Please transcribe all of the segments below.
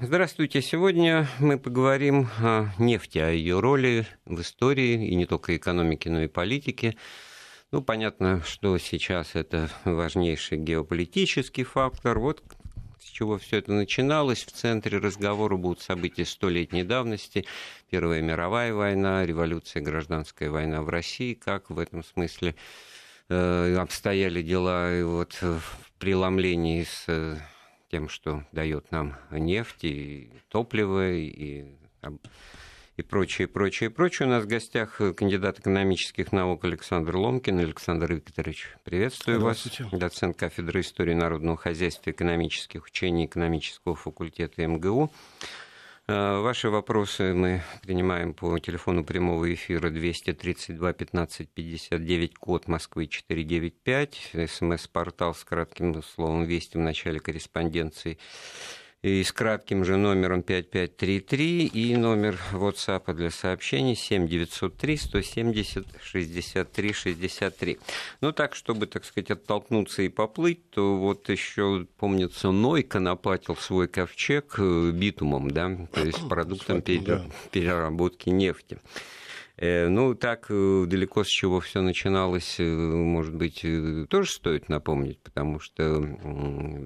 Здравствуйте. Сегодня мы поговорим о нефти, о ее роли в истории и не только экономике, но и политике. Ну, понятно, что сейчас это важнейший геополитический фактор. Вот с чего все это начиналось. В центре разговора будут события столетней давности. Первая мировая война, революция, гражданская война в России. Как в этом смысле обстояли дела и вот в преломлении с тем, что дает нам нефть и топливо и прочее. У нас в гостях кандидат экономических наук Александр Ломкин. Александр Викторович, приветствую вас. Доцент кафедры истории народного хозяйства и экономических учений экономического факультета МГУ. Ваши вопросы мы принимаем по телефону прямого эфира 232 15 59, код Москвы 495, СМС-портал с кратким словом «Вести» в начале корреспонденции и с кратким же номером 5533 и номер WhatsApp для сообщений 7903 170 63 63. Ну так, чтобы, так сказать, оттолкнуться и поплыть, то вот еще, помнится, Нойка наплатил свой ковчег битумом, да, то есть продуктом переработки нефти. Ну, так далеко с чего все начиналось, может быть, тоже стоит напомнить, потому что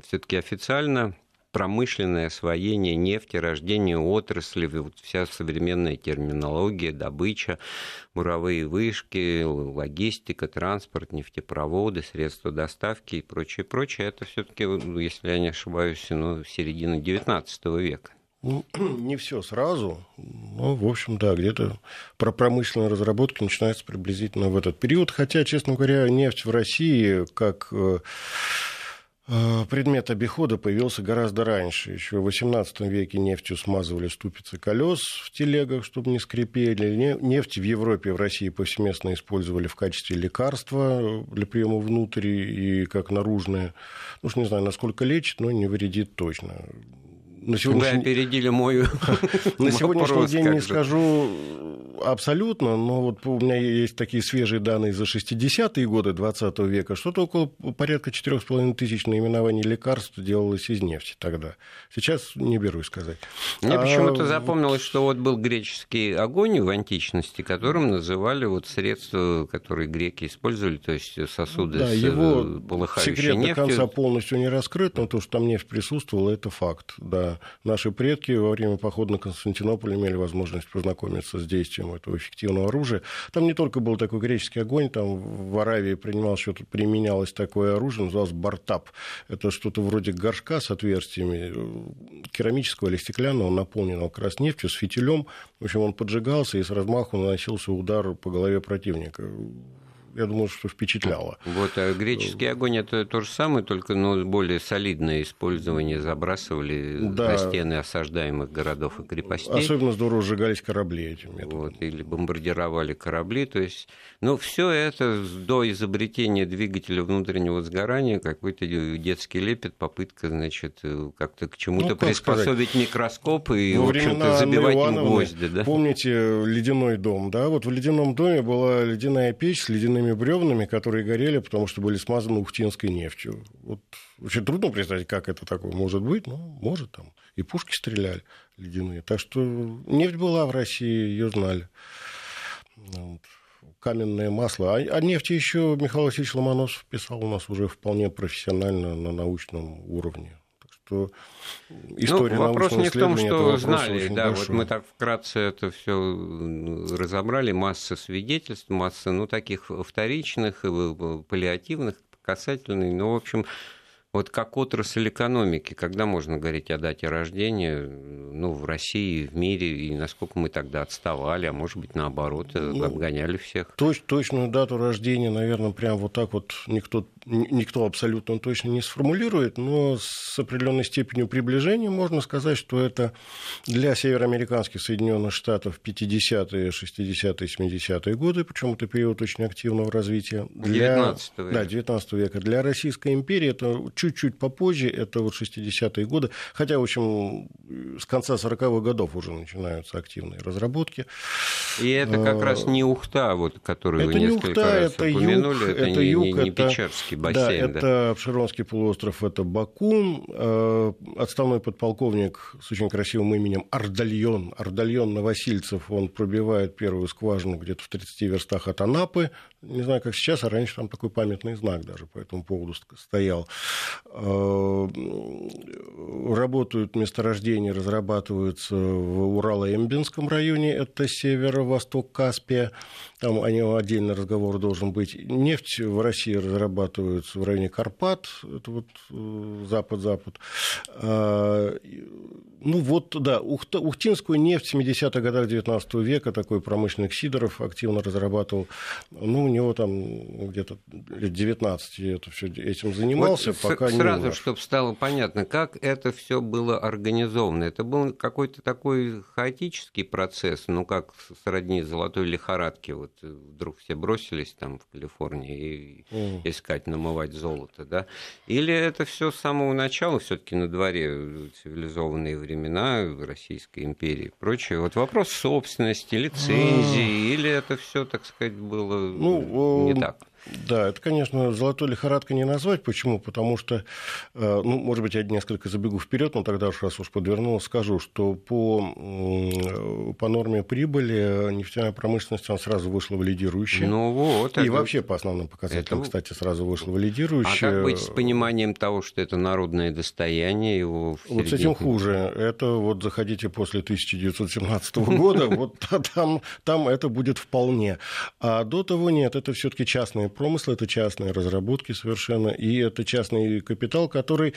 все-таки официально промышленное освоение нефти, рождение отрасли, вот вся современная терминология, добыча, буровые вышки, логистика, транспорт, нефтепроводы, средства доставки и прочее. Это все-таки, если я не ошибаюсь, середина 19 века. Не все сразу, но, в общем, да, где-то про промышленные разработки начинается приблизительно в этот период. Хотя, честно говоря, нефть в России как предмет обихода появился гораздо раньше. Еще в XVIII веке нефтью смазывали ступицы колес в телегах, чтобы не скрипели. Нефть в Европе и в России повсеместно использовали в качестве лекарства для приема внутрь и как наружное. Ну, не знаю, насколько лечит, но не вредит точно. На сегодняшний... Вы опередили мою на сегодняшний день не скажу абсолютно, но вот у меня есть такие свежие данные за 60-е годы 20 века, что-то около порядка 4,5 тысяч наименований лекарств делалось из нефти тогда. Сейчас не берусь сказать. Мне почему-то запомнилось, что вот был греческий огонь в античности, которым называли вот средства, которые греки использовали, то есть сосуды да, с полыхающей секрет нефтью. Секрет до конца полностью не раскрыт, но то, что там нефть присутствовала, это факт, да. Наши предки во время похода на Константинополь имели возможность познакомиться с действием этого эффективного оружия. Там не только был такой греческий огонь, там в Аравии применялось такое оружие, называлось бартап. Это что-то вроде горшка с отверстиями керамического или стеклянного, наполненного как раз нефтью, с фитилем. В общем, он поджигался и с размаху наносился удар по голове противника. Я думаю, что впечатляло. Вот, а греческий огонь — это то же самое, только более солидное использование. Забрасывали на стены осаждаемых городов и крепостей. Особенно здорово сжигались корабли этим методом. Вот, или бомбардировали корабли. То есть, все это до изобретения двигателя внутреннего сгорания, какой-то детский лепет, попытка, как-то к чему-то приспособить микроскоп и, в общем-то, забивать им гвозди. Да? Помните ледяной дом, да? Вот в ледяном доме была ледяная печь с ледяными бревнами, которые горели, потому что были смазаны ухтинской нефтью. Вот, очень трудно представить, как это такое может быть, но может там. И пушки стреляли ледяные. Так что нефть была в России, ее знали. Вот. Каменное масло. О нефти еще Михаил Васильевич Ломоносов писал у нас уже вполне профессионально на научном уровне. История вопрос не в том, что знали, вот мы так вкратце это все разобрали, масса свидетельств, масса, таких вторичных, паллиативных, касательных, в общем, вот как отрасль экономики, когда можно говорить о дате рождения, в России, в мире, и насколько мы тогда отставали, а может быть, наоборот, обгоняли всех? Точную дату рождения, наверное, прям вот так вот никто абсолютно точно не сформулирует, но с определенной степенью приближения можно сказать, что это для североамериканских Соединенных Штатов 50-е, 60-е, 70-е годы, причем это период очень активного развития. 19 века. Для Российской империи это чуть-чуть попозже, это вот 60-е годы, хотя, в общем, с конца 40-х годов уже начинаются активные разработки. И это как раз не Ухта, которую вы несколько раз упомянули, это не Печерский. Широнский бассейн. Да, это Широнский полуостров, это Баку. Отставной подполковник с очень красивым именем Ардальон. Ардальон Новосильцев, он пробивает первую скважину где-то в 30 верстах от Анапы. Не знаю, как сейчас, а раньше там такой памятный знак даже по этому поводу стоял. Работают месторождения, разрабатываются в Урало-Эмбинском районе, это северо-восток Каспия, там о нем отдельный разговор должен быть. Нефть в России разрабатывается в районе Карпат, это вот запад-запад. Ну вот, да, Ухтинскую нефть в 70-х годах 19 века, такой промышленник Сидоров активно разрабатывал, ну, у него там где-то лет 19 это все этим занимался, вот пока не сразу, умер. Чтобы стало понятно, как это все было организовано. Это был какой-то такой хаотический процесс, ну, как сродни золотой лихорадки, вот вдруг все бросились там в Калифорнии и искать, намывать золото, да? Или это все с самого начала, все-таки на дворе цивилизованные времена Российской империи и прочее. Вот вопрос собственности, лицензии, или это все, так сказать, было не так? Да, это, конечно, золотой лихорадкой не назвать. Почему? Потому что, ну, может быть, я несколько забегу вперед, но тогда уж раз уж подвернулся, скажу, что по норме прибыли нефтяная промышленность сразу вышла в лидирующие. Ну вот. И это... вообще по основным показателям, это... кстати, сразу вышла в лидирующие. А как быть с пониманием того, что это народное достояние? Его вот с этим хуже. Это вот заходите после 1917 года, вот там это будет вполне. А до того нет, это все-таки частные промыслы, это частные разработки совершенно, и это частный капитал, который,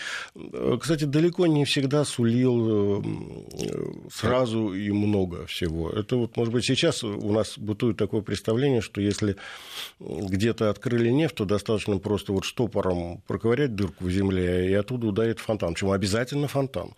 кстати, далеко не всегда сулил сразу и много всего. Это вот, может быть, сейчас у нас бытует такое представление, что если где-то открыли нефть, то достаточно просто вот штопором проковырять дырку в земле, и оттуда ударит фонтан. Почему обязательно фонтан?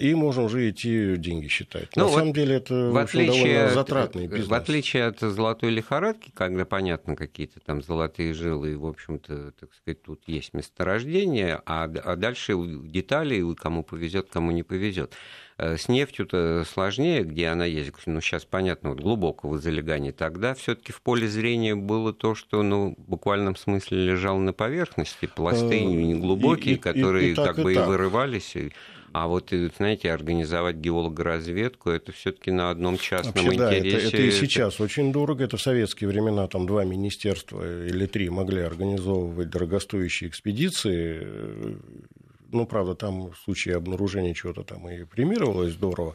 И можно уже идти деньги считать. Ну, на самом деле это довольно затратный бизнес. В отличие от золотой лихорадки, когда понятно, какие-то там золотые жилы, и, в общем-то, так сказать, тут есть месторождение, а дальше детали, кому повезет, кому не повезет. С нефтью-то сложнее, где она есть. Ну, сейчас понятно, вот глубокого залегания. Тогда все-таки в поле зрения было то, что, ну, в буквальном смысле лежало на поверхности. Пласты неглубокие, которые как бы и вырывались. А вот, знаете, организовать геологоразведку, это все-таки на одном частном вообще, интересе. Да, это и сейчас очень дорого. Это в советские времена там 2 министерства или 3 могли организовывать дорогостоящие экспедиции. Ну, правда, там в случае обнаружения чего-то там и премировалось здорово.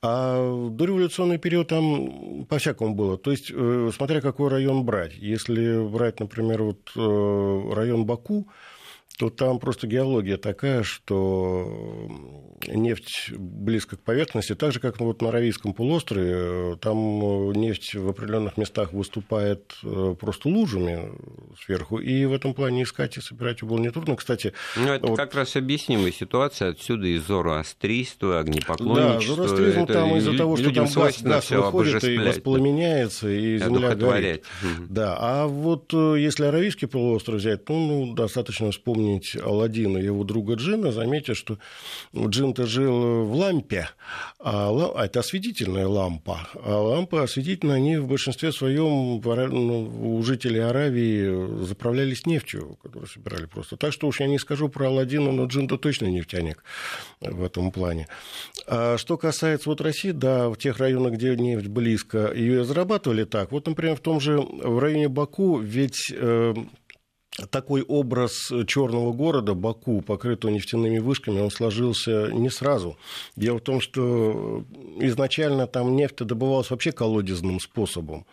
А дореволюционный период там по-всякому было. То есть, смотря какой район брать. Если брать, например, вот район Баку, то там просто геология такая, что нефть близко к поверхности. Так же, как вот на Аравийском полуострове, там нефть в определенных местах выступает просто лужами сверху. И в этом плане искать и собирать его было нетрудно. Кстати, это вот... как раз объяснимая ситуация. Отсюда и зороастрийство, огнепоклонничество. Да, зороастризм там из-за того, что там газ выходит и воспламеняется, и земля горит. Да. А вот если Аравийский полуостров взять, то достаточно вспомнить Аладдина и его друга Джина, заметьте, что Джин-то жил в лампе, а это осветительная лампа, а лампы осветительные, они в большинстве своем у жителей Аравии заправлялись нефтью, которую собирали просто. Так что уж я не скажу про Аладдина, но Джин-то точно нефтяник в этом плане. А что касается вот России, да, в тех районах, где нефть близко, ее зарабатывали так. Вот, например, в районе Баку, ведь... Такой образ черного города, Баку, покрытого нефтяными вышками, он сложился не сразу. Дело в том, что изначально там нефть добывалась вообще колодезным способом.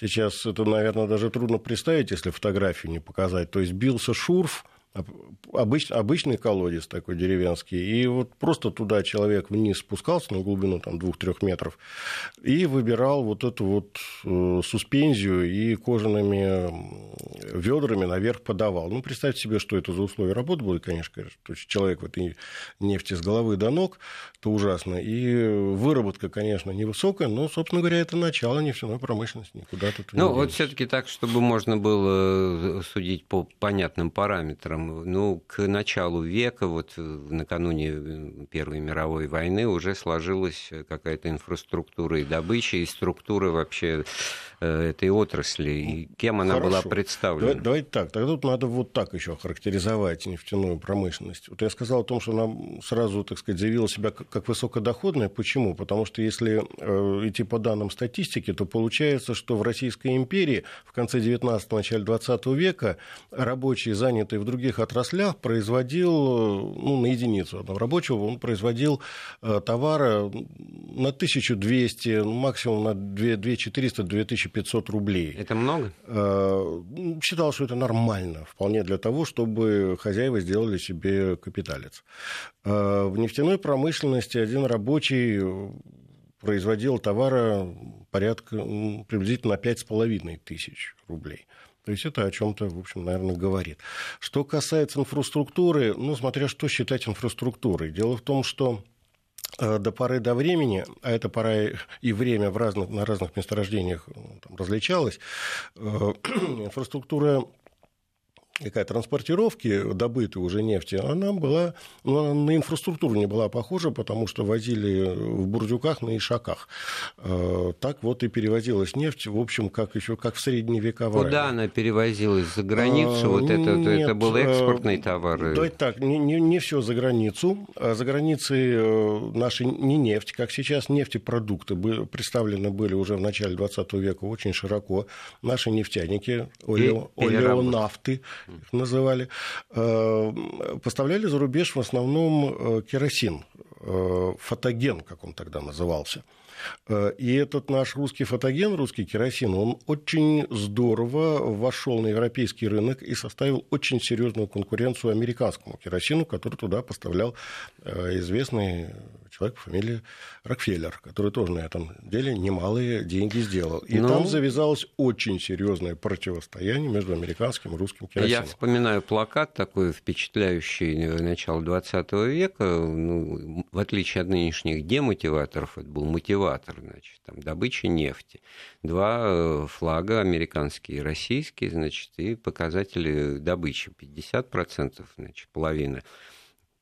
Сейчас это, наверное, даже трудно представить, если фотографию не показать. То есть бился шурф, обычный колодец такой деревенский, и вот просто туда человек вниз спускался на глубину там 2-3 метров и выбирал вот эту вот суспензию и кожаными ведрами наверх подавал. Ну, представьте себе, что это за условия работы были, конечно, то есть человек в этой нефти с головы до ног, это ужасно, и выработка, конечно, невысокая, но, собственно говоря, это начало нефтяной промышленности, никуда тут не делось. Ну, вот все-таки так, чтобы можно было судить по понятным параметрам. Гитлером, ну, к началу века, вот накануне Первой мировой войны, уже сложилась какая-то инфраструктура и добыча, и структура вообще этой отрасли, и кем она была представлена. Давайте так, тогда тут надо вот так еще характеризовать нефтяную промышленность. Вот я сказал о том, что она сразу, так сказать, заявила себя как высокодоходная. Почему? Потому что если идти по данным статистики, то получается, что в Российской империи в конце 19-го, начале 20 века рабочие, занятые в других отраслях, производил, ну, на единицу одного рабочего, он производил товара на 1200, максимум на 2400-2500 рублей. Это много? Считал, что это нормально, вполне для того, чтобы хозяева сделали себе капиталец. В нефтяной промышленности один рабочий производил товара порядка, приблизительно 5500 рублей. То есть это о чем-то, в общем, наверное, говорит. Что касается инфраструктуры, ну, смотря что считать инфраструктурой. Дело в том, что до поры до времени, а эта пора и время в разных, на разных месторождениях там различалась, инфраструктура какая транспортировки добытой уже нефти, она была, ну, на инфраструктуру не была похожа, потому что возили в бурдюках на ишаках. Так вот и перевозилась нефть, в общем, как еще как в средние века. Куда она перевозилась? За границу? Вот это был экспортный товар? Да, так, не все за границу. За границей наши не нефть, как сейчас, нефтепродукты представлены были уже в начале 20 века очень широко. Наши нефтяники, олеонафты, их называли, поставляли за рубеж в основном керосин, фотоген, как он тогда назывался. И этот наш русский фотоген, русский керосин, он очень здорово вошел на европейский рынок и составил очень серьезную конкуренцию американскому керосину, который туда поставлял известный человек по фамилии Рокфеллер, который тоже на этом деле немалые деньги сделал. И там завязалось очень серьезное противостояние между американским и русским керосином. Я вспоминаю плакат такой впечатляющий начала 20 века, ну, в отличие от нынешних демотиваторов, это был мотиватор. Значит, там добыча нефти. Два флага, американский и российский, значит, и показатели добычи. 50%, значит, половина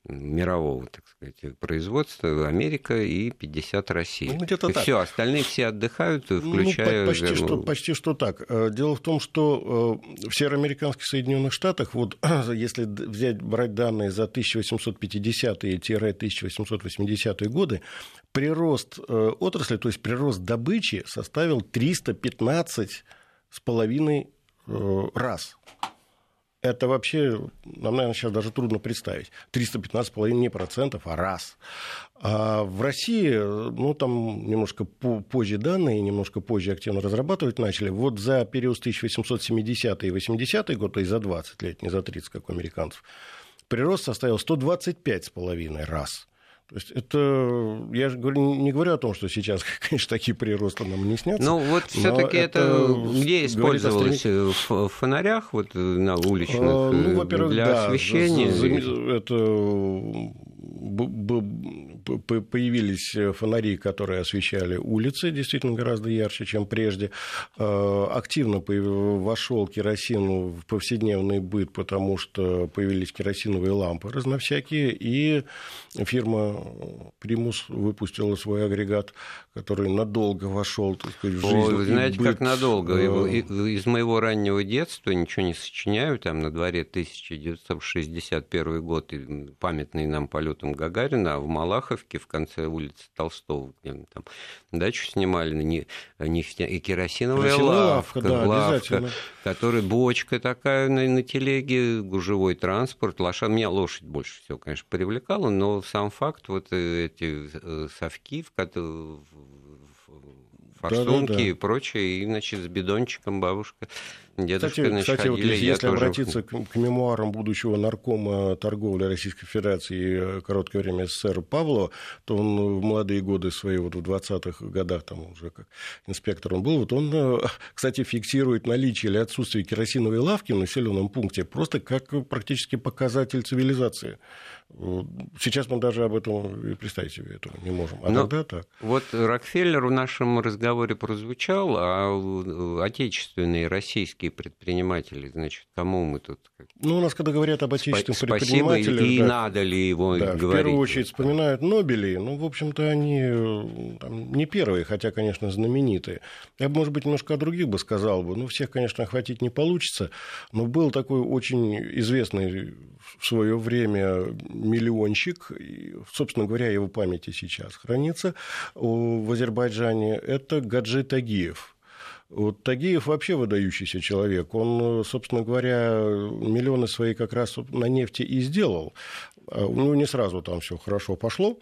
мирового, так сказать, производства, Америка и 50 Россия. Ну, где-то так. Все, остальные все отдыхают, включая... Ну, почти что так. Дело в том, что в североамериканских Соединенных Штатах, вот если брать данные за 1850-1880 годы, прирост отрасли, то есть прирост добычи составил 315,5 раз. Это вообще, нам, наверное, сейчас даже трудно представить. 315,5 не процентов, а раз. А в России, ну, там немножко позже данные, немножко позже активно разрабатывать начали. Вот за период с 1870 и 80 год, то есть за 20 лет, не за 30, как у американцев, прирост составил 125,5 раз. То есть это, я же не говорю о том, что сейчас, конечно, такие приросты нам не снятся. Ну, вот все-таки это где использовалось? В фонарях, вот на уличных, ну, во-первых, для освещения? Это появились фонари, которые освещали улицы, действительно гораздо ярче, чем прежде. Активно вошел керосин в повседневный быт, потому что появились керосиновые лампы разновсякие, и фирма Примус выпустила свой агрегат, который надолго вошел, так сказать, в жизнь. Вы знаете, как надолго. Из моего раннего детства ничего не сочиняю. Там на дворе 1961 год, памятный нам полетом Гагарина, а в Малаховке, в конце улицы Толстого, где мы там дачу снимали, и керосиновая лавка, которая бочка такая на телеге, гужевой транспорт. Меня лошадь больше всего, конечно, привлекала, но сам факт, вот эти совки, форсунки и прочее, и, значит, с бидончиком бабушка, дедушка, значит, ходили. Кстати, вот если обратиться к мемуарам будущего наркома торговли Российской Федерации и короткое время СССР Павлова, то он в молодые годы свои, вот в 20-х годах, там уже как инспектор он был, вот он, кстати, фиксирует наличие или отсутствие керосиновой лавки в населенном пункте просто как практически показатель цивилизации. Сейчас мы даже об этом и представить себе этого не можем. А тогда так. Вот Рокфеллер в нашем разговоре прозвучал, а отечественные российские предприниматели, значит, кому мы тут... Ну, у нас, когда говорят об отечественных предпринимателях... и да, надо ли его говорить? В первую очередь вспоминают Нобелей. Ну, в общем-то, они там, не первые, хотя, конечно, знаменитые. Я бы, может быть, немножко о других бы сказал бы. Ну, всех, конечно, охватить не получится. Но был такой очень известный в свое время... миллионщик, собственно говоря, его памяти сейчас хранится в Азербайджане, это Гаджи Тагиев. Вот Тагиев вообще выдающийся человек. Он, собственно говоря, миллионы свои как раз на нефти и сделал. Ну, не сразу там все хорошо пошло.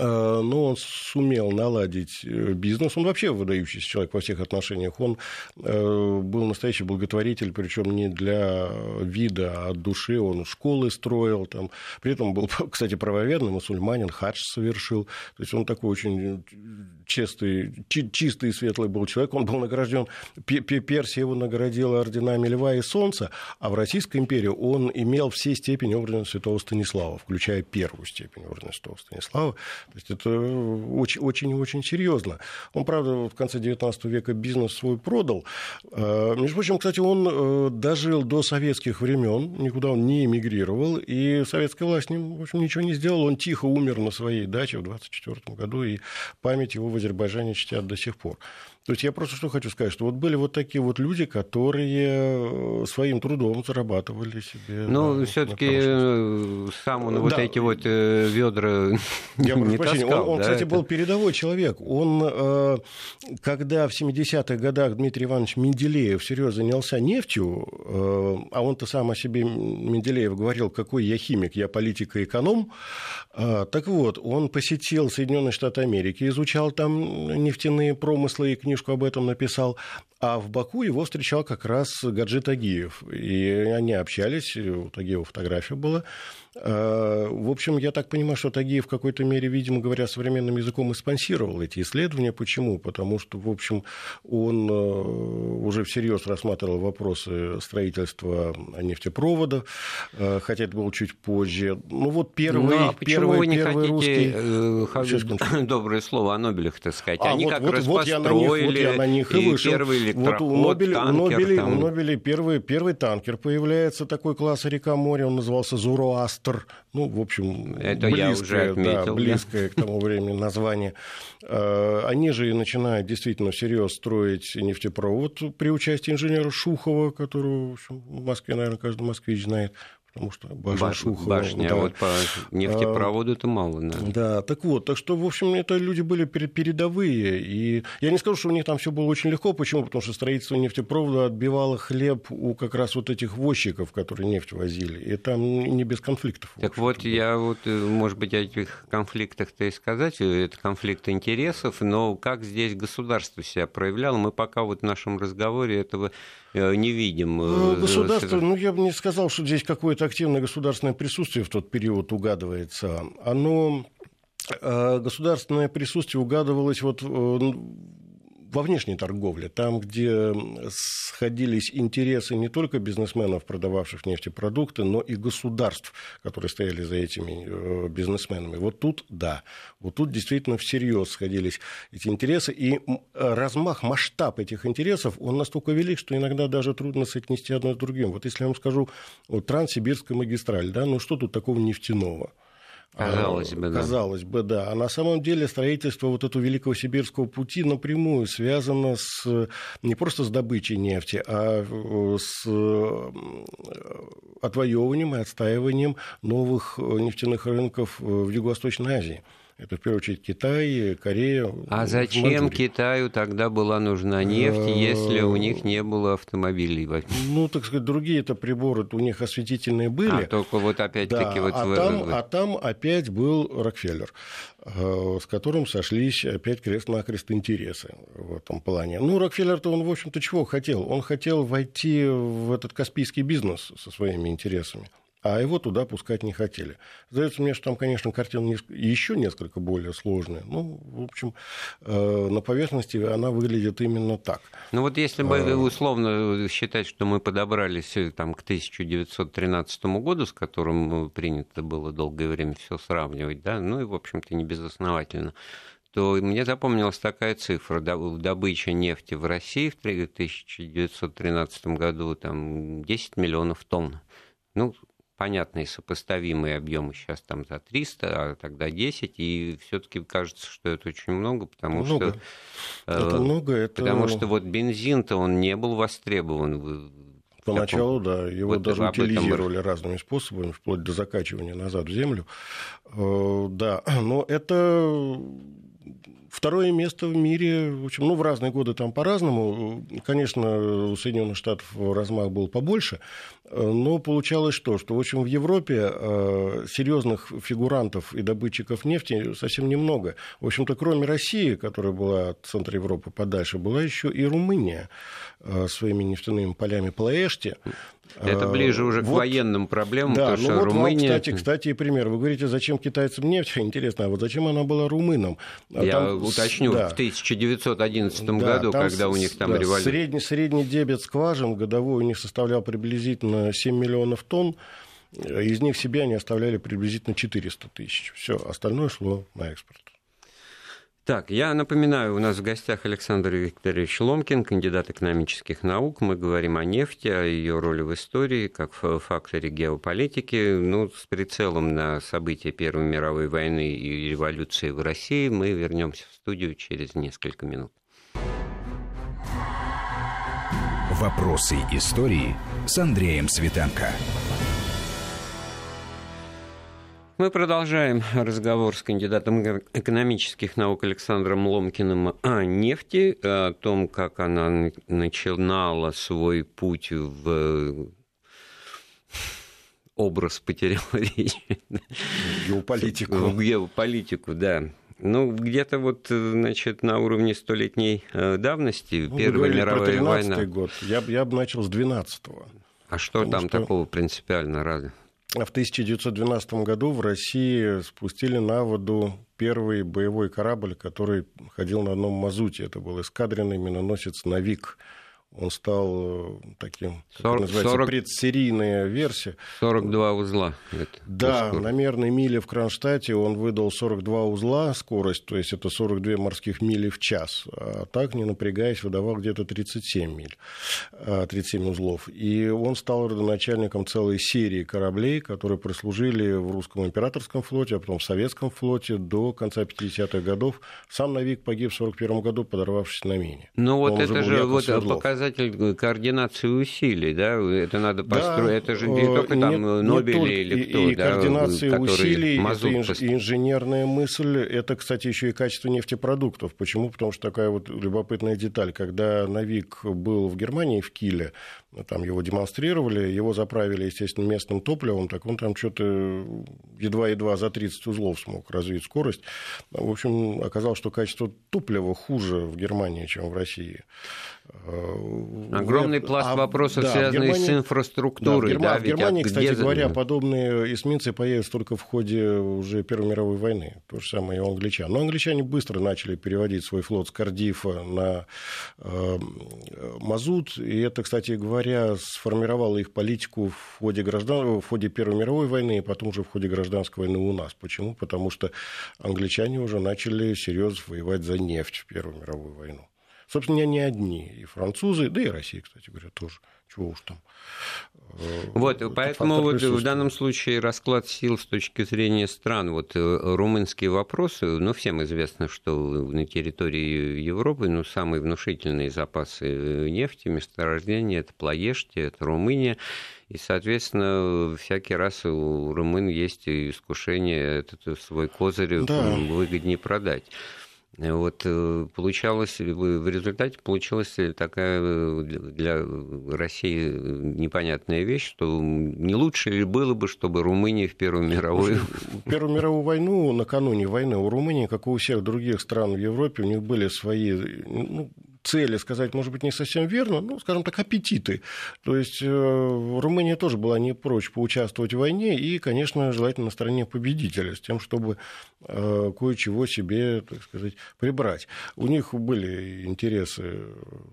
Но он сумел наладить бизнес. Он вообще выдающийся человек во всех отношениях. Он был настоящий благотворитель, причем не для вида, а от души. Он школы строил. Там. При этом был, кстати, правоверный мусульманин, хадж совершил. То есть он такой очень чистый, чистый и светлый был человек. Он был награжден. Персия его наградила орденами Льва и Солнца. А в Российской империи он имел все степени ордена Святого Станислава, включая первую степень ордена Святого Станислава. То есть это очень-очень серьезно. Он, правда, в конце XIX века бизнес свой продал. Между прочим, кстати, он дожил до советских времен, никуда он не эмигрировал, и советская власть с ним, в общем, ничего не сделала. Он тихо умер на своей даче в 1924 году, и память его в Азербайджане чтят до сих пор. То есть я просто что хочу сказать, что вот были вот такие вот люди, которые своим трудом зарабатывали себе... Ну, да, все-таки сам он вот эти вот ведра не таскал. Он, кстати, был передовой человек. Он, когда в 70-х годах Дмитрий Иванович Менделеев всерьез занялся нефтью, а он-то сам о себе, Менделеев, говорил, какой я химик, я политик и эконом, так вот, он посетил Соединенные Штаты Америки, изучал там нефтяные промыслы и книжку об этом написал. А в Баку его встречал как раз Гаджи Тагиев. И они общались, у Тагиева фотография была. В общем, я так понимаю, что Тагиев в какой-то мере, видимо, говоря современным языком, и спонсировал эти исследования. Почему? Потому что, в общем, он уже всерьез рассматривал вопросы строительства нефтепроводов, хотя это было чуть позже. Ну, вот первые русские... Хажи... Доброе слово о Нобелях-то сказать. Они вот, как вот, раз вот построили... Я на них и вышел. Вот у Нобеля первый танкер появляется, такой класс река-море, он назывался «Зороастр». Ну, в общем, это близкое, близкое к тому времени название. Они же и начинают действительно всерьез строить нефтепровод при участии инженера Шухова, которого, в общем, в Москве, наверное, каждый москвич знает. Потому что башня да. А вот по нефтепроводу это мало, наверное. Да, так вот, так что, в общем, это люди были передовые, и я не скажу, что у них там все было очень легко, почему? Потому что строительство нефтепровода отбивало хлеб у как раз вот этих возчиков, которые нефть возили, и там не без конфликтов. Так вот, я вот, может быть, о этих конфликтах-то и сказать, это конфликт интересов, но как здесь государство себя проявляло, мы пока вот в нашем разговоре этого не видим. Государство, ну, я бы не сказал, что здесь какое-то активное государственное присутствие в тот период угадывается. Оно, государственное присутствие угадывалось вот во внешней торговле, там, где сходились интересы не только бизнесменов, продававших нефтепродукты, но и государств, которые стояли за этими бизнесменами. Вот тут, да, вот тут действительно всерьез сходились эти интересы, и размах, масштаб этих интересов, он настолько велик, что иногда даже трудно соотнести одно с другим. Вот если я вам скажу, вот Транссибирская магистраль, да, ну что тут такого нефтяного? Казалось бы, да. А на самом деле строительство вот этого Великого Сибирского пути напрямую связано с, не просто с добычей нефти, а с отвоеванием и отстаиванием новых нефтяных рынков в Юго-Восточной Азии. Это, в первую очередь, Китай, Корея. А зачем Манчжурия? Китаю тогда была нужна нефть, если у них не было автомобилей? Ну, так сказать, другие-то приборы у них осветительные были. А только вот опять-таки... Да, вот там опять был Рокфеллер, с которым сошлись опять крест-накрест интересы в этом плане. Ну, Рокфеллер-то он, в общем-то, чего хотел? Он хотел войти в этот каспийский бизнес со своими интересами. а его туда пускать не хотели. Сдается мне, что там, конечно, картина еще несколько более сложная. Ну, в общем, на поверхности она выглядит именно так. Ну вот если бы условно считать, что мы подобрались там, к 1913 году, с которым принято было долгое время все сравнивать, да, ну и, в общем-то, не безосновательно, то мне запомнилась такая цифра. Добыча нефти в России в 1913 году там, 10 миллионов тонн. Ну, понятные сопоставимые объемы сейчас там за 300, а тогда 10, и все-таки кажется, что это очень много, потому что вот бензин-то он не был востребован. Поначалу, да, его вот даже утилизировали разными способами, вплоть до закачивания назад в землю. Да, но это второе место в мире, в общем, ну, в разные годы там по-разному. Конечно, у Соединенных Штатов размах был побольше, но получалось что? Что, в общем, в Европе серьезных фигурантов и добытчиков нефти совсем немного. В общем-то, кроме России, которая была от центра Европы подальше, была еще и Румыния своими нефтяными полями Плоэшти. Это ближе уже к военным проблемам, да, потому что вот Румыния... Вам, кстати, и пример. Вы говорите, зачем китайцам нефть? Интересно, а вот зачем она была румынам? Я уточню, да. В 1911 году, когда у них там революция... Средний дебит скважин годовой у них составлял приблизительно 7 миллионов тонн. Из них себе они оставляли приблизительно 400 тысяч. Все, остальное шло на экспорт. Так, я напоминаю, у нас в гостях Александр Викторович Ломкин, кандидат экономических наук. Мы говорим о нефти, о ее роли в истории, как факторе геополитики. Ну, с прицелом на события Первой мировой войны и революции в России мы вернемся в студию через несколько минут. Вопросы истории с Андреем Светенко. Мы продолжаем разговор с кандидатом экономических наук Александром Ломкиным о нефти, о том, как она начинала свой путь в... Образ потерял речь. Геополитику, да. Ну, где-то вот, значит, на уровне столетней давности, ну, Первая мировая война. 13-й год. Я бы начал с 12-го. А что там такого принципиально разного? В 1912 году в России спустили на воду первый боевой корабль, который ходил на одном мазуте. Это был эскадренный миноносец «Новик». Он стал таким, как называется, предсерийная версия. 42 узла. Да, на мерной миле в Кронштадте он выдал 42 узла скорость, то есть это 42 морских мили в час. А так, не напрягаясь, выдавал где-то 37 узлов. И он стал родоначальником целой серии кораблей, которые прослужили в русском императорском флоте, а потом в советском флоте до конца 50-х годов. Сам «Новик» погиб в 41 году, подорвавшись на мине. Ну вот это же вот показатель координации усилий, да? Это надо построить, да, это же не только там Нобели или кто, и да, координация усилий, инженерная мысль, это, кстати, еще и качество нефтепродуктов. Почему? Потому что такая вот любопытная деталь, когда «Новик» был в Германии, в Киле, там его демонстрировали, его заправили, естественно, местным топливом, так он там что-то едва-едва за 30 узлов смог развить скорость. В общем, оказалось, что качество топлива хуже в Германии, чем в России. Огромный пласт вопросов, связанных с инфраструктурой. Да, в Германии, кстати говоря, подобные эсминцы появятся только в ходе уже Первой мировой войны. То же самое и у англичан. Но англичане быстро начали переводить свой флот с Кардифа на мазут. И это, кстати говоря, сформировало их политику в ходе Первой мировой войны и потом уже в ходе гражданской войны у нас. Почему? Потому что англичане уже начали серьезно воевать за нефть в Первую мировую войну. Собственно, не одни, и французы, да и Россия, кстати говоря, тоже. Чего уж там. Вот, поэтому вот в данном случае расклад сил с точки зрения стран. Вот румынские вопросы, ну, всем известно, что на территории Европы, ну, самые внушительные запасы нефти, месторождения, это Плоешти, это Румыния. И, соответственно, всякий раз у румын есть искушение этот свой козырь, да, выгоднее продать. Вот получалось, в результате получилась такая для России непонятная вещь, что не лучше ли было бы, чтобы Румыния в Первую мировую... В Первую мировую войну, накануне войны у Румынии, как и у всех других стран в Европе, у них были свои... Ну, цели сказать, может быть, не совсем верно, ну, скажем так, аппетиты. То есть Румыния тоже была не прочь поучаствовать в войне и, конечно, желательно на стороне победителя, с тем, чтобы кое-чего себе, так сказать, прибрать. У них были интересы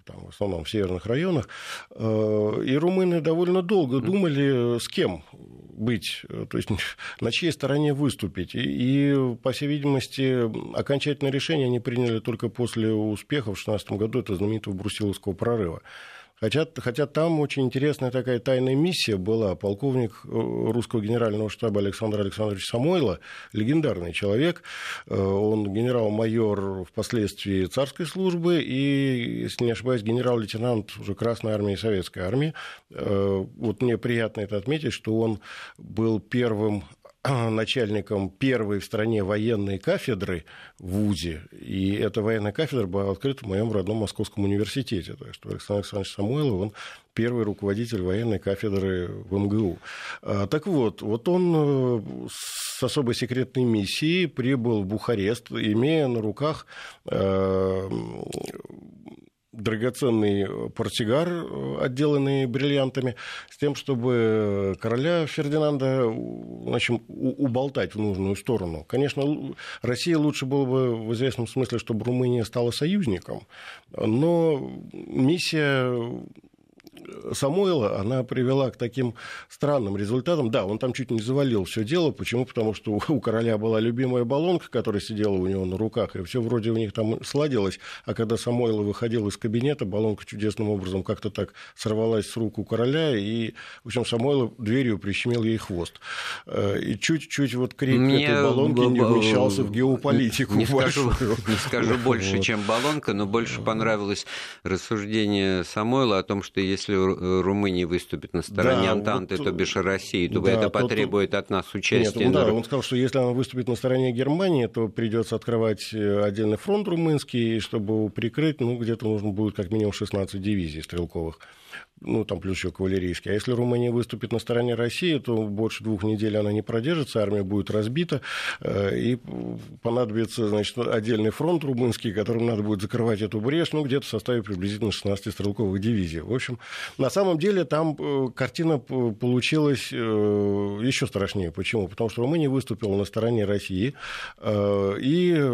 там, в основном в северных районах, и румыны довольно долго думали, с кем быть, то есть на чьей стороне выступить. И, по всей видимости, окончательное решение они приняли только после успеха в 2016 году, это знаменитого Брусиловского прорыва. Хотя там очень интересная такая тайная миссия была. Полковник русского генерального штаба Александр Александрович Самойло, легендарный человек, он генерал-майор впоследствии царской службы и, если не ошибаюсь, генерал-лейтенант уже Красной армии и Советской армии. Вот мне приятно это отметить, что он был первым начальником первой в стране военной кафедры в ВУЗе, и эта военная кафедра была открыта в моем родном Московском университете. Так что Александр Александрович Самойлов, он первый руководитель военной кафедры в МГУ. Так вот, он с особой секретной миссией прибыл в Бухарест, имея на руках драгоценный портсигар, отделанный бриллиантами, с тем, чтобы короля Фердинанда, в общем, уболтать в нужную сторону. Конечно, России лучше было бы в известном смысле, чтобы Румыния стала союзником, но миссия Самойла, она привела к таким странным результатам. Да, он там чуть не завалил все дело. Почему? Потому что у короля была любимая баллонка, которая сидела у него на руках, и все вроде у них там сладилось. А когда Самойло выходил из кабинета, баллонка чудесным образом как-то так сорвалась с рук у короля, и, в общем, Самойло дверью прищемил ей хвост. И чуть-чуть вот крик этой баллонки не вмещался в геополитику. Не скажу больше, чем баллонка, но больше понравилось рассуждение Самойла о том, что если Румыния выступит на стороне Антанты, то бишь России, то это потребует от нас участия. Нет, он сказал, что если она выступит на стороне Германии, то придется открывать отдельный фронт румынский, и чтобы его прикрыть, где-то нужно будет как минимум 16 дивизий стрелковых. Там плюс еще кавалерийский. А если Румыния выступит на стороне России, то больше 2 недель она не продержится, армия будет разбита, и понадобится, значит, отдельный фронт румынский, которым надо будет закрывать эту брешь, где-то в составе приблизительно 16 стрелковых дивизий. В общем, на самом деле там картина получилась еще страшнее. Почему? Потому что Румыния выступила на стороне России, и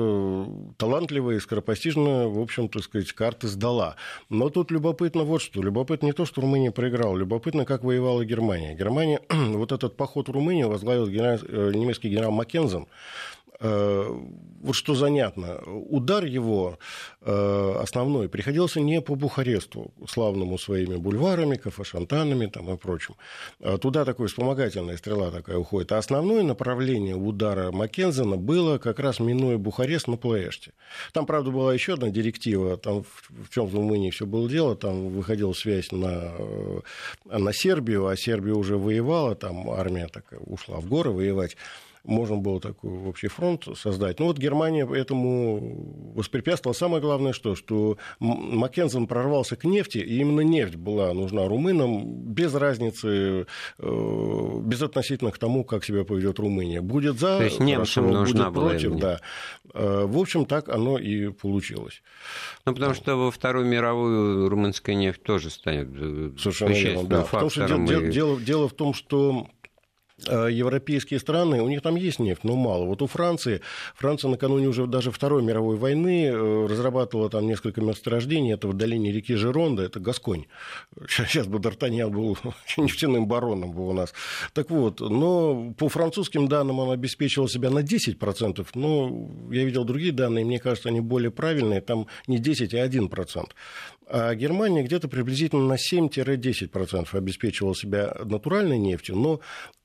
талантливо и скоропостижно, в общем, так сказать, карты сдала. Но тут любопытно вот что. Любопытно не то, что Румыния проиграла, любопытно, как воевала Германия. Германия, вот этот поход в Румынию возглавил немецкий генерал Макензен. Вот что занятно, удар его основной приходился не по Бухаресту, славному своими бульварами, кафе-шантанами и прочим. Туда такая вспомогательная стрела такая уходит. А основное направление удара Маккензена было как раз минуя Бухарест на Плоеште. Там, правда, была еще одна директива, там в чем в Румынии все было дело, там выходила связь на Сербию, а Сербия уже воевала, там армия такая ушла в горы воевать. Можно было такой общий фронт создать. Германия этому воспрепятствовала. Самое главное, что Маккензен прорвался к нефти, и именно нефть была нужна румынам, без разницы, безотносительно к тому, как себя поведет Румыния. Будет за, то есть немцам нужна была против, да. В общем, так оно и получилось. Потому что во Вторую мировую румынская нефть тоже станет существенным фактором. Дело в том, что европейские страны, у них там есть нефть, но мало. Вот у Франция накануне уже даже Второй мировой войны разрабатывала там несколько месторождений, это в долине реки Жеронда, это Гасконь. Сейчас бы Д'Артаньян был нефтяным бароном был у нас. Так вот, но по французским данным она обеспечивала себя на 10%, но я видел другие данные, мне кажется, они более правильные, там не 10, а 1%. А Германия где-то приблизительно на 7-10% обеспечивала себя натуральной нефтью, но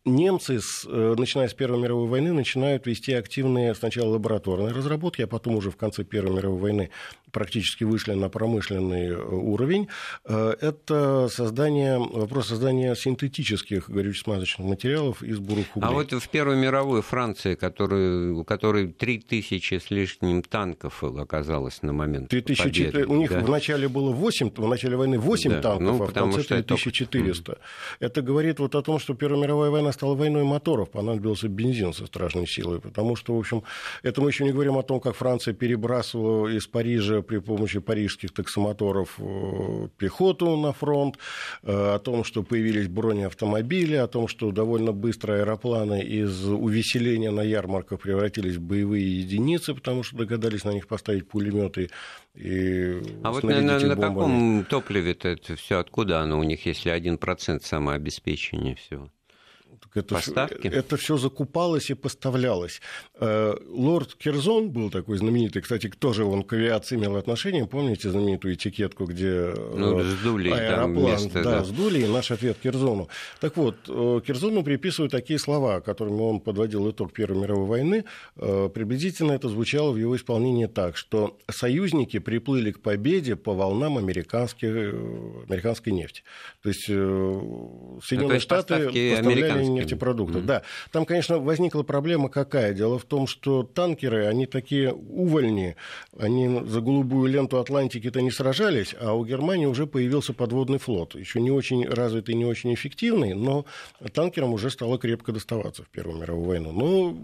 немцы, начиная с Первой мировой войны, начинают вести активные сначала лабораторные разработки, а потом уже в конце Первой мировой войны практически вышли на промышленный уровень. Это вопрос создания синтетических горюче-смазочных материалов из бурых углей. А вот в Первую мировую Франция, у которой 3000 с лишним танков оказалось на момент победы. У них вначале было было 8, в начале войны 8 танков, а в конце 3400. Это говорит вот о том, что Первая мировая война стала войной моторов, понадобился бензин со страшной силой, потому что, в общем, это мы еще не говорим о том, как Франция перебрасывала из Парижа при помощи парижских таксомоторов пехоту на фронт, о том, что появились бронеавтомобили, о том, что довольно быстро аэропланы из увеселения на ярмарках превратились в боевые единицы, потому что догадались на них поставить пулеметы и а вот на каком топливе-то это все, откуда оно у них, если 1% самообеспечения всего? Это все закупалось и поставлялось. Лорд Кирзон был такой знаменитый, кстати, тоже он к авиации имел отношение, помните знаменитую этикетку, где сдули, аэроплан место, сдули, и наш ответ Кирзону. Так вот, Кирзону приписывают такие слова, которыми он подводил итог Первой мировой войны. Приблизительно это звучало в его исполнении так, что союзники приплыли к победе по волнам американской нефти. То есть Соединенные Штаты поставляли нефтепродуктов. Да. Там, конечно, возникла проблема какая? Дело в том, что танкеры, они такие увольни, они за голубую ленту Атлантики-то не сражались, а у Германии уже появился подводный флот. Еще не очень развитый, не очень эффективный, но танкерам уже стало крепко доставаться в Первую мировую войну. Но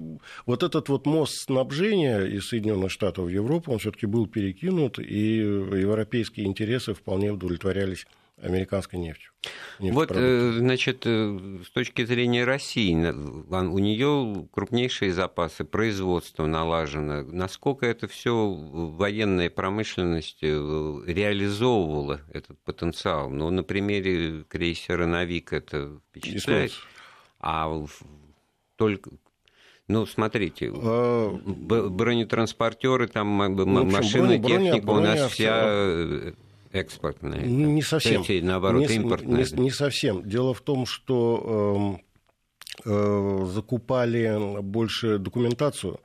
вот этот вот мост снабжения из Соединенных Штатов в Европу, он все-таки был перекинут, и европейские интересы вполне удовлетворялись американской нефтью. Вот, значит, с точки зрения России, у нее крупнейшие запасы, производство налажено. Насколько это все военная промышленность реализовывала этот потенциал? Ну, на примере крейсера «Новик» это впечатляет. А только... Ну, смотрите, бронетранспортеры, там, машины, техника у нас вся... Экспортная. Не совсем. Эти, наоборот, импортные. Не совсем. Дело в том, что закупали больше документацию.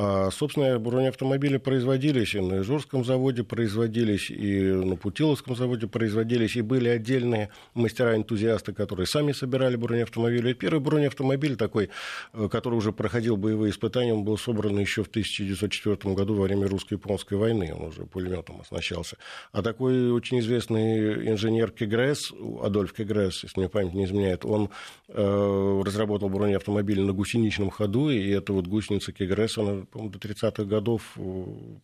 А, собственно, бронеавтомобили производились и на Ижорском заводе, производились и на Путиловском заводе, производились, и были отдельные мастера-энтузиасты, которые сами собирали бронеавтомобили. И первый бронеавтомобиль такой, который уже проходил боевые испытания, он был собран еще в 1904 году во время русско-японской войны, он уже пулеметом оснащался. А такой очень известный инженер Кегресс, Адольф Кегресс, если мне память не изменяет, он разработал бронеавтомобиль на гусеничном ходу, и эта вот гусеница Кегресс, она, по-моему, до 30-х годов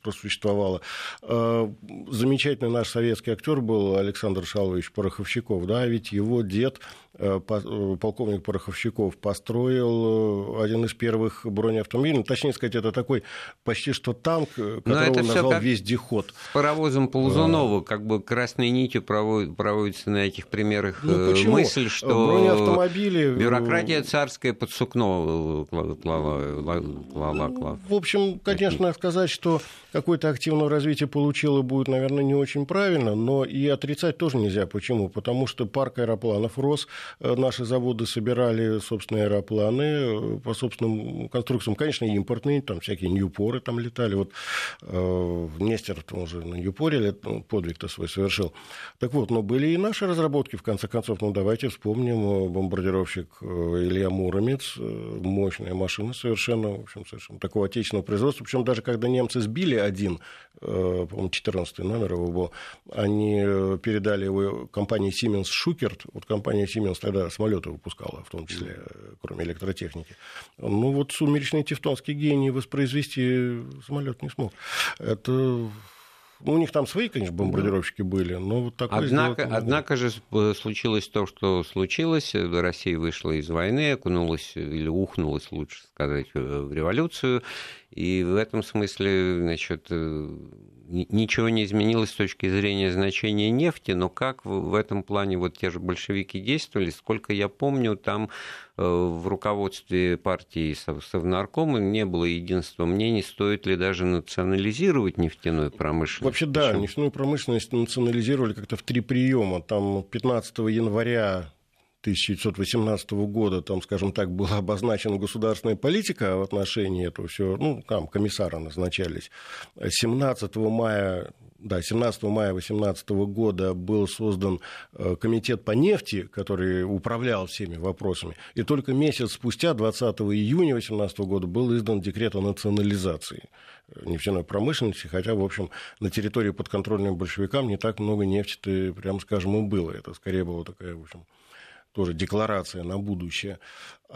просуществовала. Замечательный наш советский актер был Александр Шалович Пороховщиков, да, ведь его дед, полковник Пороховщиков, построил один из первых бронеавтомобилей, точнее сказать, это такой почти что танк, которого он назвал «Вездеход». С паровозом Ползунова, как бы красной нитью проводится на этих примерах мысль, что бюрократия царская под сукно клала. В общем, конечно, сказать, что какое-то активное развитие получило, будет, наверное, не очень правильно, но и отрицать тоже нельзя. Почему? Потому что парк аэропланов рос, наши заводы собирали собственные аэропланы по собственным конструкциям. Конечно, импортные, там всякие Ньюпоры там летали. Вот Нестеров уже на Ньюпоре подвиг-то свой совершил. Так вот, но были и наши разработки, в конце концов. Ну, давайте вспомним бомбардировщик Илья Муромец. Мощная машина совершенно, в общем, совершенно такого отечественного производства. Причем даже когда немцы сбили один, по-моему, 14-й номер его был, они передали его компании Siemens Schuckert. Вот компания Siemens тогда самолеты выпускала, в том числе, кроме электротехники. Ну вот сумеречный тевтонский гений воспроизвести самолет не смог. Это... Ну, у них там свои, конечно, бомбардировщики были, но вот такое Однако же случилось то, что случилось. Россия вышла из войны, окунулась или ухнулась, лучше сказать, в революцию. И в этом смысле, значит, ничего не изменилось с точки зрения значения нефти, но как в этом плане вот те же большевики действовали, сколько я помню, там в руководстве партии Совнаркома не было единства мнений, стоит ли даже национализировать нефтяную промышленность. Вообще, да, нефтяную промышленность национализировали как-то в 3 приема, там 15 января 1918 года, там, скажем так, была обозначена государственная политика в отношении этого всего, ну, там комиссары назначались. 17 мая да, 17 мая 2018 года был создан комитет по нефти, который управлял всеми вопросами, и только месяц спустя, 20 июня 2018 года, был издан декрет о национализации нефтяной промышленности, хотя, в общем, на территории подконтрольной большевикам не так много нефти-то, прямо скажем, и было. Это скорее была такая, в общем, тоже декларация на будущее.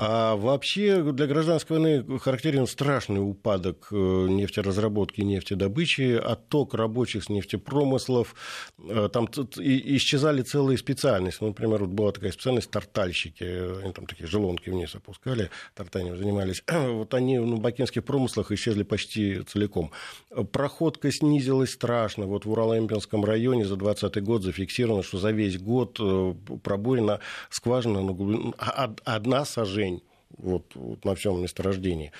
А вообще для гражданской войны характерен страшный упадок нефтеразработки и нефтедобычи, отток рабочих с нефтепромыслов, там исчезали целые специальности. Например, вот была такая специальность — тартальщики, они там такие желонки вниз опускали, тартанием занимались. Вот они на бакинских промыслах исчезли почти целиком. Проходка снизилась страшно. Вот в Урало-Эмпинском районе за 2020 год зафиксировано, что за весь год пробурена скважина на глубину одна сажень. Вот на всем месторождении.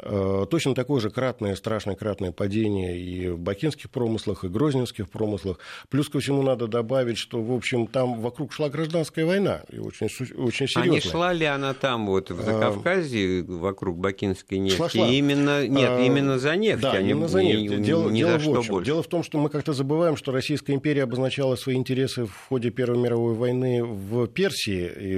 Точно такое же кратное, страшное кратное падение и в бакинских промыслах, и в грозненских промыслах. Плюс ко всему надо добавить, что, в общем, там вокруг шла гражданская война, и очень, очень серьезная. А не шла ли она там, вот, в Закавказье, вокруг бакинской нефти? Шла. Именно, нет, именно за нефть. Да, именно за нефть. Дело в том, что мы как-то забываем, что Российская империя обозначала свои интересы в ходе Первой мировой войны в Персии и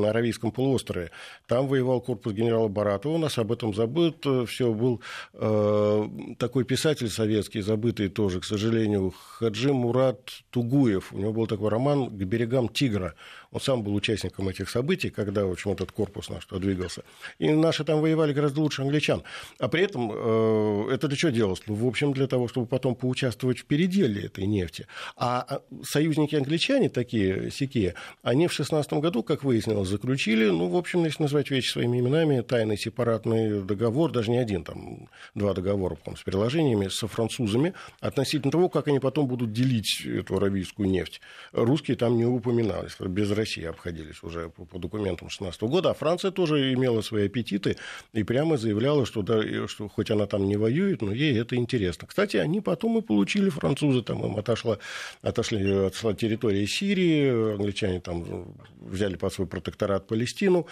на Аравийском полуострове. Там воевал корпус генерала Баратова, у нас об этом забыто. Все, был такой писатель советский, забытый тоже, к сожалению, Хаджи Мурат Тугуев. У него был такой роман «К берегам тигра». Он сам был участником этих событий, когда, в общем, этот корпус наш двигался. И наши там воевали гораздо лучше англичан. А при этом это для чего делалось? Ну, в общем, для того, чтобы потом поучаствовать в переделе этой нефти. А союзники-англичане такие, сякие, они в 16 году, как выяснилось, заключили, ну, в общем, если назвать вещи своими именами, тайный сепаратный договор, даже не один, там, два договора там, с приложениями, со французами, относительно того, как они потом будут делить эту аравийскую нефть. Русские там не упоминались, без России обходились уже по документам 2016 года, а Франция тоже имела свои аппетиты и прямо заявляла, что, да, что хоть она там не воюет, но ей это интересно. Кстати, они потом и получили, французы, там им отошла территория Сирии, англичане там взяли под свой протекторат Палестину,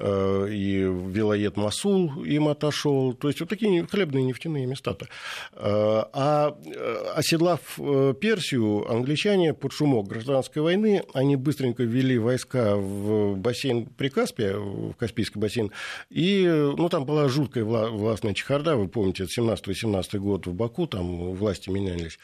и вилает Масул им отошел, то есть вот такие хлебные нефтяные места-то. А оседлав Персию, англичане под шумок гражданской войны, они быстренько ввели войска в бассейн Прикаспия, в Каспийский бассейн, и ну, там была жуткая властная чехарда, вы помните, 17-18 год в Баку, там власти менялись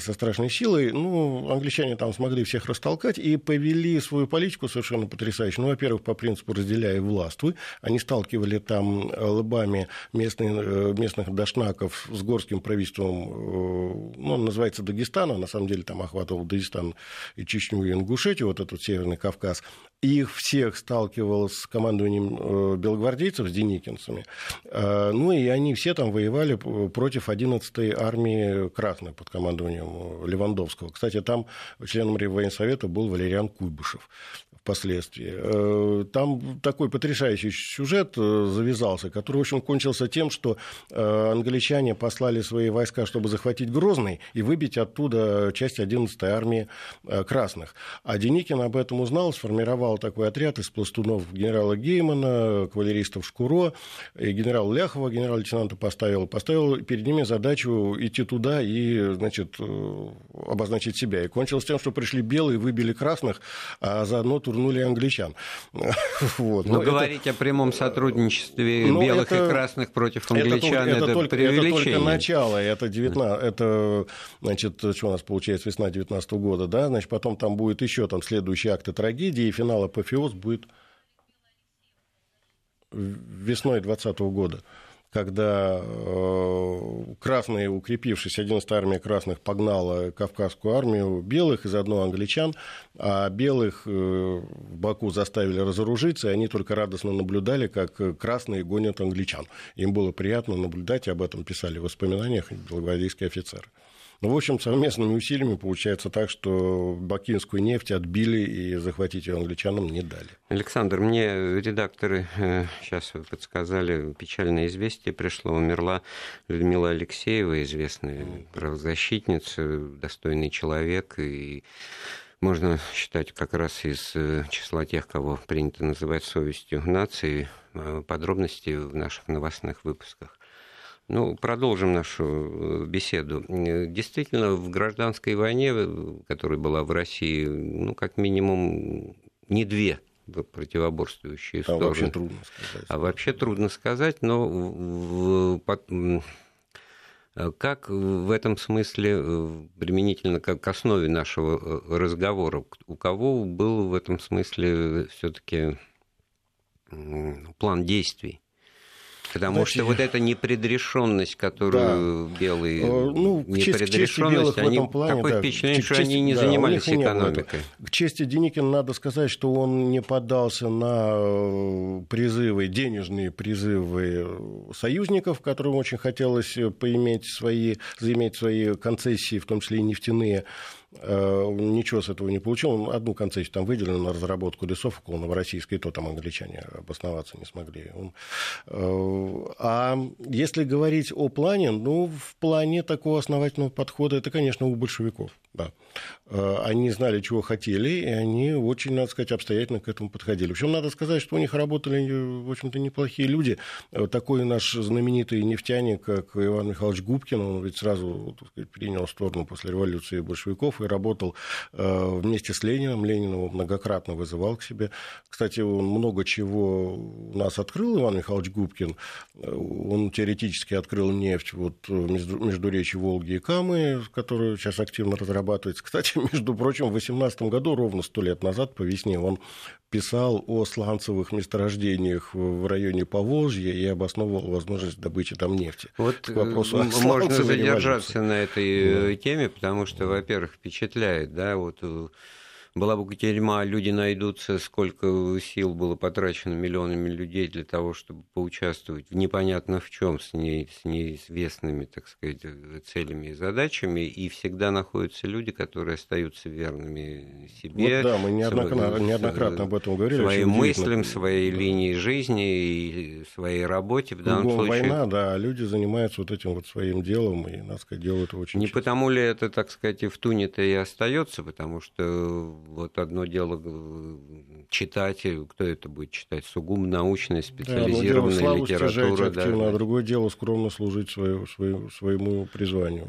со страшной силой, ну, англичане там смогли всех растолкать и повели свою политику совершенно потрясающую. Ну, во-первых, по принципу «разделяй и властвуй». Они сталкивали там лбами местных дашнаков с горским правительством, ну, он называется Дагестан, а на самом деле там охватывал Дагестан и Чечню, и Ингушетию, вот этот Северный Кавказ. Их всех сталкивал с командованием белогвардейцев, с деникинцами. Ну, и они все там воевали против 11-й армии Красной под командованием Левандовского. Кстати, там членом Реввоенсовета был Валериан Куйбышев впоследствии. Там такой потрясающий сюжет завязался, который, в общем, кончился тем, что англичане послали свои войска, чтобы захватить Грозный и выбить оттуда часть 11-й армии Красных. А Деникин об этом узнал, сформировал такой отряд из пластунов генерала Геймана, кавалеристов Шкуро, генерала Ляхова, генерал-лейтенанта поставил перед ними задачу идти туда и, значит, обозначить себя. И кончилось тем, что пришли белые, выбили красных, а заодно турнули англичан. Вот. Но говорить о прямом сотрудничестве белых и красных против англичан — это преувеличение. Это только начало, это, значит, что у нас получается, весна 19 года, да, значит, потом там будет еще там следующие акты трагедии, и финал апофеоз будет весной 2020 года, когда красные, укрепившись, 11-я армия красных погнала кавказскую армию белых и заодно англичан, а белых в Баку заставили разоружиться, и они только радостно наблюдали, как красные гонят англичан. Им было приятно наблюдать, и об этом писали в воспоминаниях белогвардейские офицеры. Ну, в общем, совместными усилиями получается так, что бакинскую нефть отбили и захватить ее англичанам не дали. Александр, мне редакторы сейчас подсказали, печальное известие пришло. Умерла Людмила Алексеева, известная правозащитница, достойный человек, и можно считать как раз из числа тех, кого принято называть совестью нации. Подробности в наших новостных выпусках. Ну, продолжим нашу беседу. Действительно, в гражданской войне, которая была в России, ну, как минимум, не две противоборствующие стороны. Вообще трудно сказать. Но как в этом смысле, применительно к основе нашего разговора, у кого был в этом смысле все-таки план действий? Потому что вот эта непредрешенность, которую белые, непредрешенность, такое впечатление, что они не занимались экономикой. К чести Деникина надо сказать, что он не поддался на призывы, денежные призывы союзников, которым очень хотелось заиметь свои концессии, в том числе и нефтяные. Ничего с этого не получил. Он одну концессию там выделил на разработку лесов около Новороссийска, и то там англичане обосноваться не смогли. А если говорить о плане, ну, в плане такого основательного подхода, это, конечно, у большевиков. Да. Они знали, чего хотели, и они очень, надо сказать, обстоятельно к этому подходили. Причем надо сказать, что у них работали, в общем-то, неплохие люди. Такой наш знаменитый нефтяник, как Иван Михайлович Губкин, он ведь сразу, так сказать, принял сторону после революции большевиков и работал вместе с Лениным. Ленин его многократно вызывал к себе. Кстати, он много чего у нас открыл, Иван Михайлович Губкин. Он теоретически открыл нефть вот, междуречья Волги и Камы, которую сейчас активно разрабатывается. Кстати, между прочим, в 18 году, ровно 100 лет назад, по весне, он писал о сланцевых месторождениях в районе Поволжья и обосновывал возможность добычи там нефти. Вот можно задержаться на этой теме, потому что, во-первых, впечатляет, да, вот... Была бы тюрьма, люди найдутся, сколько сил было потрачено миллионами людей для того, чтобы поучаствовать в непонятно в чем с неизвестными, так сказать, целями и задачами. И всегда находятся люди, которые остаются верными себе. Вот, да, мы неоднократно об этом говорили. Своим мыслям, своей линии жизни и своей работе. В данном случае война, да, а люди занимаются вот этим вот своим делом и, надо сказать, делают его очень честно. Потому ли это, так сказать, и в туне-то и остается, потому что... Вот одно дело читать, кто это будет читать, сугубо научная, специализированная литература. А другое дело скромно служить своему призванию.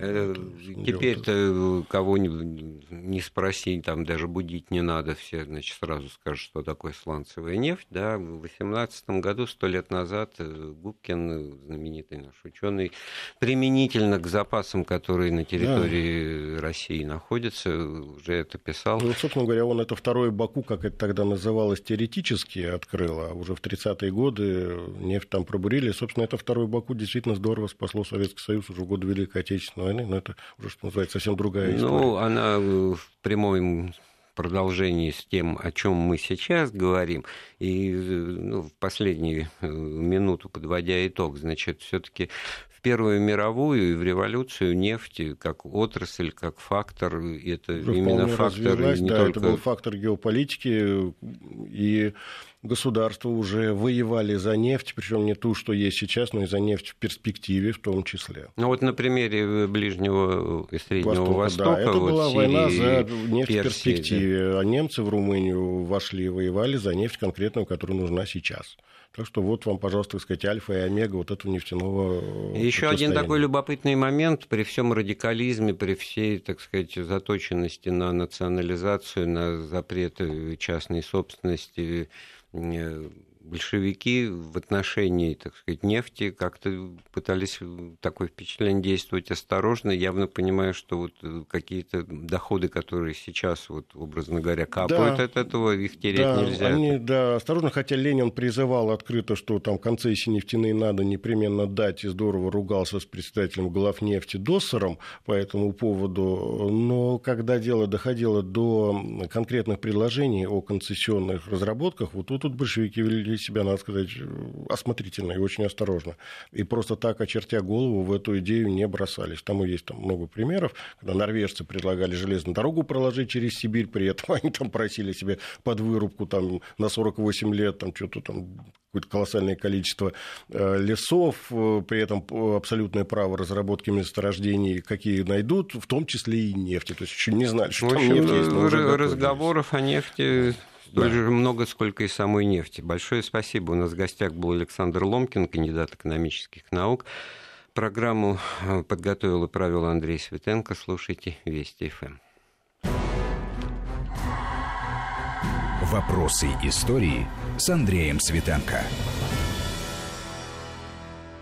Теперь-то кого не спроси, там даже будить не надо, все значит, сразу скажут, что такое сланцевая нефть. Да? В 18 году, 100 лет назад, Губкин, знаменитый наш ученый, применительно к запасам, которые на территории России находятся, уже это писал. Ну, собственно говоря, он это второе Баку, как это тогда называлось, теоретически открыл, а уже в 30-е годы нефть там пробурили. И, собственно, это второе Баку действительно здорово спасло Советский Союз уже в годы Великой Отечественной войны, но это уже, что называется, совсем другая история. Ну, она в прямом продолжении с тем, о чем мы сейчас говорим, и в последнюю минуту, подводя итог, значит, все-таки... Первую мировую и в революцию нефти как отрасль, как фактор, это именно фактор не только... Это был фактор геополитики, и государства уже воевали за нефть, причем не ту, что есть сейчас, но и за нефть в перспективе в том числе. Ну вот на примере Ближнего и Среднего Востока... Да, это вот была война за нефть в перспективе, да. А немцы в Румынию вошли и воевали за нефть конкретную, которая нужна сейчас. Так что вот вам, пожалуйста, так сказать, альфа и омега вот этого нефтяного... Еще один такой любопытный момент. При всем радикализме, при всей, так сказать, заточенности на национализацию, на запреты частной собственности, большевики в отношении, так сказать, нефти как-то пытались, такое впечатление, действовать осторожно, явно понимая, что вот какие-то доходы, которые сейчас, вот, образно говоря, капают от этого, их терять нельзя. Они, осторожно, хотя Ленин призывал открыто, что там концессии нефтяные надо непременно дать, и здорово ругался с председателем главнефти Доссером по этому поводу, но когда дело доходило до конкретных предложений о концессионных разработках, вот тут большевики вели себя, надо сказать, осмотрительно и очень осторожно. И просто так, очертя голову, в эту идею не бросались. Тому есть там много примеров, когда норвежцы предлагали железную дорогу проложить через Сибирь, при этом они там просили себе под вырубку там, на 48 лет там, что-то там, какое-то колоссальное количество лесов, при этом абсолютное право разработки месторождений, какие найдут, в том числе и нефти. То есть еще не знали, что там нефть есть. Разговоров о нефти... Столь же много, сколько и самой нефти. Большое спасибо. У нас в гостях был Александр Ломкин, кандидат экономических наук, Программу подготовил и провел Андрей Светенко. Слушайте Вести ФМ. Вопросы истории с Андреем Светенко.